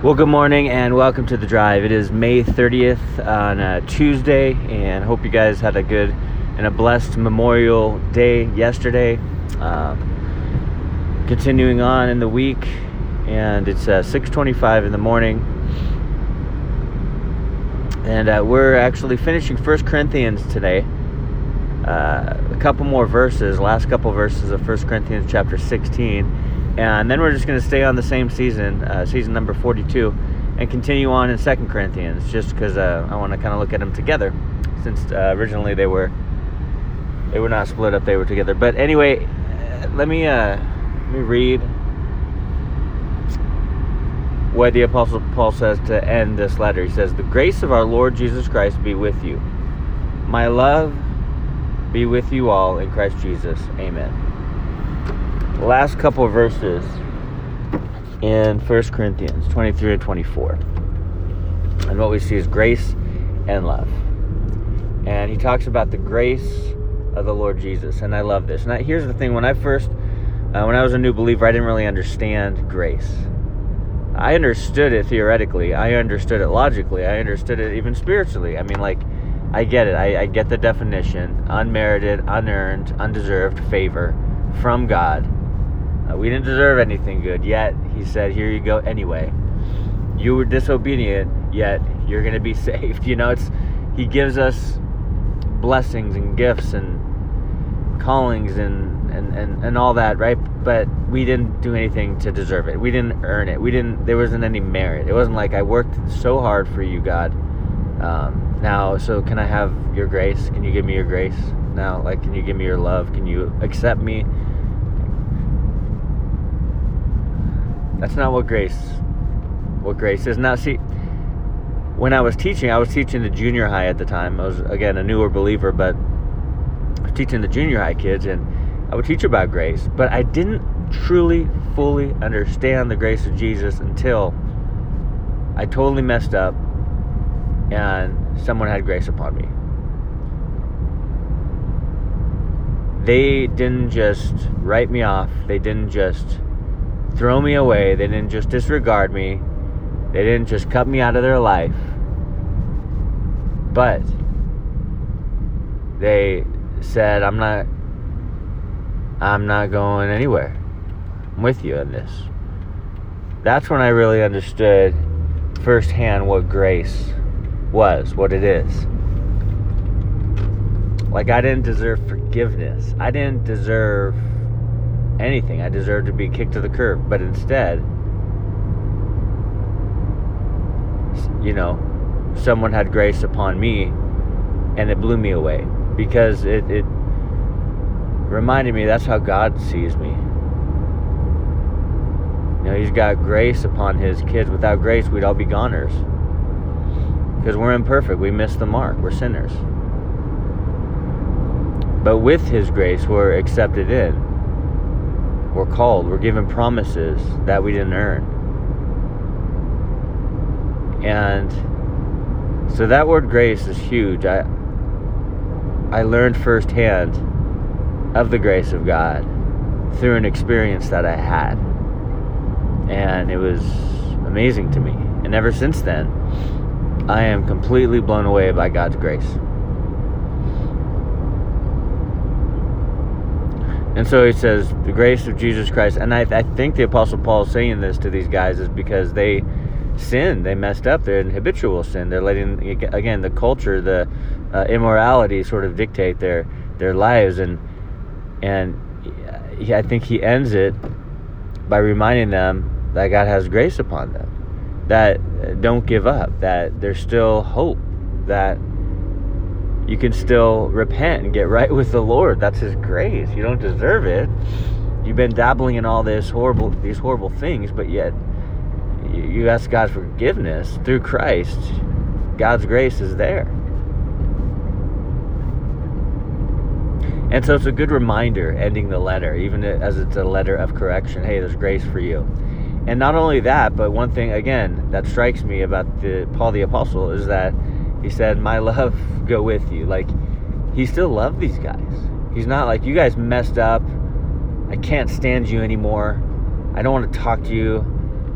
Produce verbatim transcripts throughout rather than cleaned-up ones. Well, good morning and welcome to The Drive. It is May thirtieth on a Tuesday, and hope you guys had a good and a blessed Memorial Day yesterday. Uh, continuing on in the week, and it's uh, six twenty-five in the morning. And uh, we're actually finishing First Corinthians today. Uh, a couple more verses, last couple verses of First Corinthians chapter sixteen. And then we're just going to stay on the same season, uh, season number forty-two, and continue on in Second Corinthians, just because uh, I want to kind of look at them together, since uh, originally they were they were not split up, they were together. But anyway, let me uh, let me read what the Apostle Paul says to end this letter. He says, "The grace of our Lord Jesus Christ be with you. My love be with you all in Christ Jesus. Amen." Last couple of verses in First Corinthians twenty-three and twenty-four, and what we see is grace and love. And he talks about the grace of the Lord Jesus, and I love this. And I, here's the thing: when I first, uh, when I was a new believer, I didn't really understand grace. I understood it theoretically, I understood it logically, I understood it even spiritually. I mean, like, I get it. I, I get the definition: unmerited, unearned, undeserved favor from God. We didn't deserve anything good, yet he said, here you go anyway. You were disobedient, yet you're going to be saved. You know, it's he gives us blessings and gifts and callings and, and, and, and all that, right? But we didn't do anything to deserve it. We didn't earn it. We didn't. There wasn't any merit. It wasn't like, I worked so hard for you, God. Um, now, so can I have your grace? Can you give me your grace now? Like, can you give me your love? Can you accept me? That's not what grace, what grace is. Now, see, when I was teaching, I was teaching the junior high at the time. I was, again, a newer believer, but I was teaching the junior high kids, and I would teach about grace. But I didn't truly, fully understand the grace of Jesus until I totally messed up and someone had grace upon me. They didn't just write me off. They didn't just throw me away. They didn't just disregard me. They didn't just cut me out of their life. But they said, I'm not I'm not going anywhere. I'm with you in this. That's when I really understood firsthand what grace was, what it is. Like, I didn't deserve forgiveness. I didn't deserve anything. I deserved to be kicked to the curb, but instead, you know, someone had grace upon me, and it blew me away, because it, it reminded me that's how God sees me. You know, he's got grace upon his kids. Without grace, we'd all be goners, because we're imperfect, we miss the mark, we're sinners. But with his grace, we're accepted in. We're called. We're given promises that we didn't earn. And so that word grace is huge. I I learned firsthand of the grace of God through an experience that I had. And it was amazing to me. And ever since then, I am completely blown away by God's grace. And so he says, the grace of Jesus Christ. And I, I think the Apostle Paul is saying this to these guys is because they sinned. They messed up. They're in habitual sin. They're letting, again, the culture, the uh, immorality sort of dictate their, their lives. And and he, I think he ends it by reminding them that God has grace upon them, that don't give up, that there's still hope, that you can still repent and get right with the Lord. That's his grace. You don't deserve it. You've been dabbling in all this horrible, these horrible things, but yet you ask God's forgiveness through Christ. God's grace is there. And so it's a good reminder, ending the letter, even as it's a letter of correction. Hey, there's grace for you. And not only that, but one thing, again, that strikes me about the Paul the Apostle is that he said, my love go with you. Like, he still loved these guys. He's not like, you guys messed up. I can't stand you anymore. I don't want to talk to you.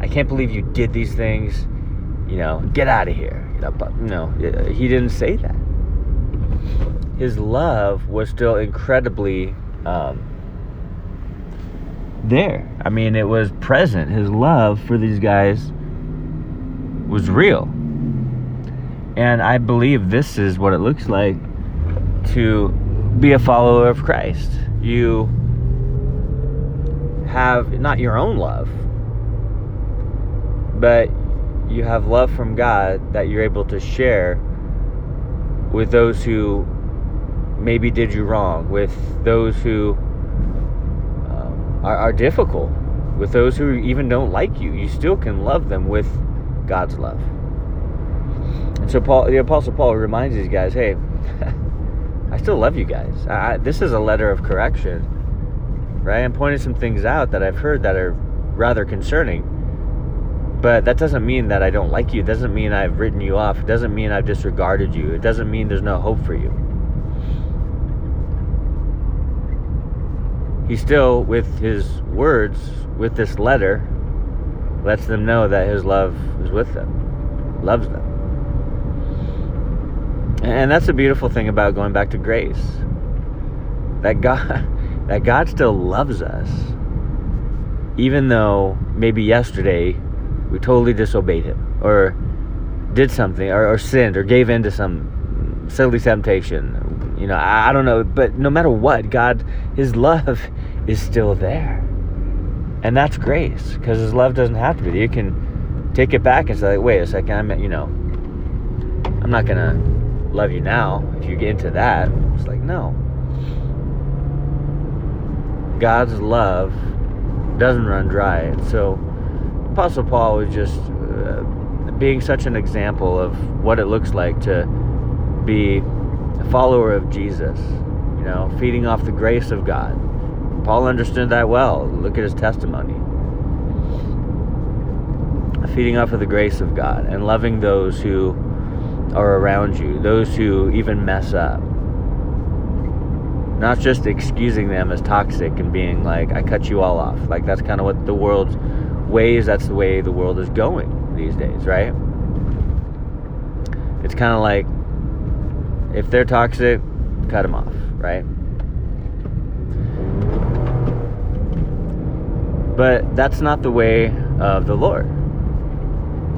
I can't believe you did these things. You know, get out of here. You know, but no, he didn't say that. His love was still incredibly um, there. I mean, it was present. His love for these guys was real. And I believe this is what it looks like to be a follower of Christ. You have not your own love, but you have love from God that you're able to share with those who maybe did you wrong, with those who um, are, are difficult, with those who even don't like you. You still can love them with God's love. And so Paul, the Apostle Paul reminds these guys, hey, I still love you guys. I, this is a letter of correction, right? I'm pointing some things out that I've heard that are rather concerning. But that doesn't mean that I don't like you. It doesn't mean I've written you off. It doesn't mean I've disregarded you. It doesn't mean there's no hope for you. He still, with his words, with this letter, lets them know that his love is with them, loves them. And that's the beautiful thing about going back to grace, that God, that God still loves us, even though maybe yesterday we totally disobeyed him, or did something, or, or sinned, or gave in to some silly temptation. You know, I, I don't know. But no matter what, God, his love is still there. And that's grace, because his love doesn't have to be. You can take it back and say, wait a second, I'm, you know, I'm not going to love you now if you get into that. It's like, no. God's love doesn't run dry. So Apostle Paul was just uh, being such an example of what it looks like to be a follower of Jesus, you know, feeding off the grace of God. Paul understood that well. Look at his testimony. Feeding off of the grace of God and loving those who are around you, those who even mess up. Not just excusing them as toxic and being like, I cut you all off. Like, that's kind of what the world's ways, that's the way the world is going these days, right? It's kind of like, if they're toxic, cut them off, right? But that's not the way of the Lord.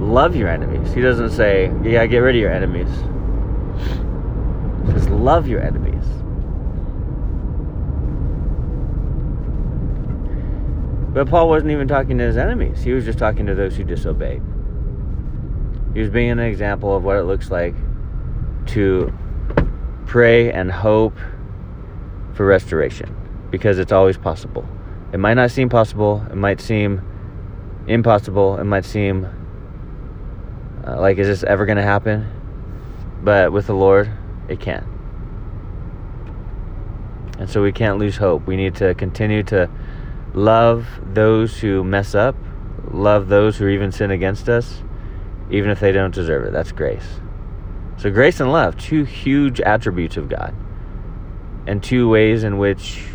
Love your enemies. He doesn't say, yeah, get rid of your enemies. He says, love your enemies. But Paul wasn't even talking to his enemies. He was just talking to those who disobeyed. He was being an example of what it looks like to pray and hope for restoration, because it's always possible. It might not seem possible. It might seem impossible. It might seem uh, like, is this ever going to happen? But with the Lord, it can. And so we can't lose hope. We need to continue to love those who mess up. Love those who even sin against us, even if they don't deserve it. That's grace. So grace and love, two huge attributes of God, and two ways in which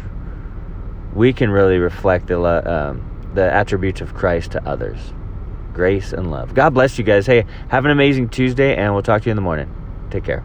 we can really reflect the um, the attributes of Christ to others. Grace and love. God bless you guys. Hey, have an amazing Tuesday, and we'll talk to you in the morning. Take care.